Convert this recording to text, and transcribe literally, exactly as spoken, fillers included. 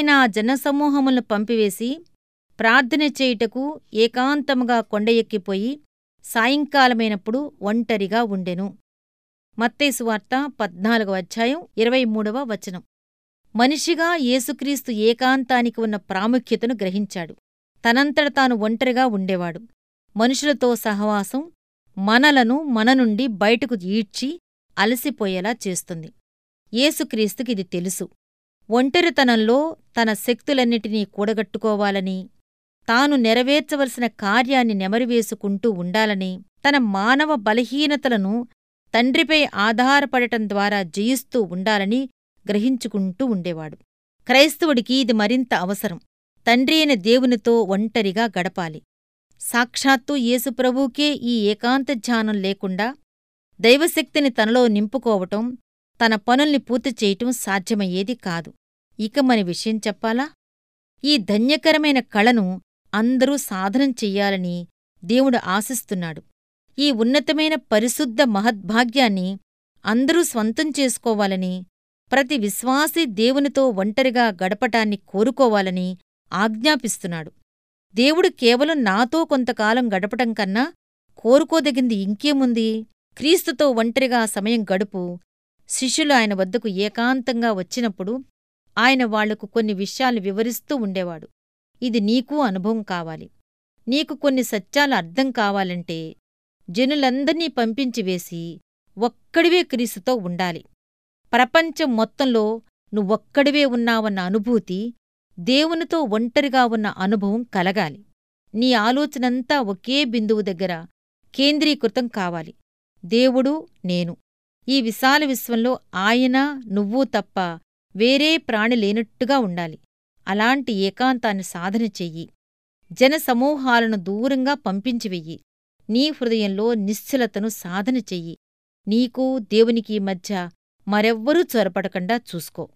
ఆయన ఆ జనసమూహములను పంపివేసి ప్రార్థన చేయుటకు ఏకాంతముగా కొండ ఎక్కిపోయి సాయంకాలమైనప్పుడు ఒంటరిగా ఉండెను. మత్తయి వార్త పద్నాలుగవ అధ్యాయం ఇరవై మూడవ వచనం. మనిషిగా యేసుక్రీస్తు ఏకాంతానికి ఉన్న ప్రాముఖ్యతను గ్రహించాడు. తనంతట తాను ఒంటరిగా ఉండేవాడు. మనుషులతో సహవాసం మనలను మన నుండి బయటకు ఈడ్చి అలసిపోయేలా చేస్తుంది. యేసుక్రీస్తుకి ఇది తెలుసు. ఒంటరితనంలో తన శక్తులన్నిటినీ కూడగట్టుకోవాలని, తాను నెరవేర్చవలసిన కార్యాన్ని నెమరివేసుకుంటూ ఉండాలని, తన మానవ బలహీనతలను తండ్రిపై ఆధారపడటం ద్వారా జయిస్తూ ఉండాలని గ్రహించుకుంటూ ఉండేవాడు. క్రైస్తవుడికి ఇది మరింత అవసరం. తండ్రి అయిన దేవునితో ఒంటరిగా గడపాలి. సాక్షాత్తూ యేసుప్రభువుకే ఈ ఏకాంత ధ్యానం లేకుండా దైవశక్తిని తనలో నింపుకోవటం, తన పనుల్ని పూర్తి చేయటం సాధ్యమయ్యేది కాదు. ఇక మన విషయం చెప్పాలా? ఈ ధన్యకరమైన కళను అందరూ సాధనం చెయ్యాలని దేవుడు ఆశిస్తున్నాడు. ఈ ఉన్నతమైన పరిశుద్ధ మహద్భాగ్యాన్ని అందరూ స్వంతం చేసుకోవాలని, ప్రతి విశ్వాసి దేవునితో ఒంటరిగా గడపటాన్ని కోరుకోవాలని ఆజ్ఞాపిస్తున్నాడు. దేవుడు కేవలం నాతో కొంతకాలం గడపటం కన్నా కోరుకోదగింది ఇంకేముంది? క్రీస్తుతో ఒంటరిగా సమయం గడుపు. శిష్యులు ఆయన వద్దకు ఏకాంతంగా వచ్చినప్పుడు ఆయన వాళ్లకు కొన్ని విషయాలు వివరిస్తూ ఉండేవాడు. ఇది నీకూ అనుభవం కావాలి. నీకు కొన్ని సత్యాలు అర్థం కావాలంటే జనులందర్నీ పంపించివేసి ఒక్కడివే క్రీస్తుతో ఉండాలి. ప్రపంచం మొత్తంలో నువ్వొక్కడివే ఉన్నావన్న అనుభూతి దేవునితో ఒంటరిగా ఉన్న అనుభవం కలగాలి. నీ ఆలోచనంతా ఒకే బిందువు దగ్గర కేంద్రీకృతం కావాలి. దేవుడు, నేను, ఈ విశాల విశ్వంలో ఆయన, నువ్వు తప్ప వేరే ప్రాణి లేనట్టుగా ఉండాలి. అలాంటి ఏకాంతాన్ని సాధన చెయ్యి. జనసమూహాలను దూరంగా పంపించివెయ్యి. నీ హృదయంలో నిశ్చలతను సాధన చెయ్యి. నీకూ దేవునికి మధ్య మరెవ్వరూ చొరపడకుండా చూసుకో.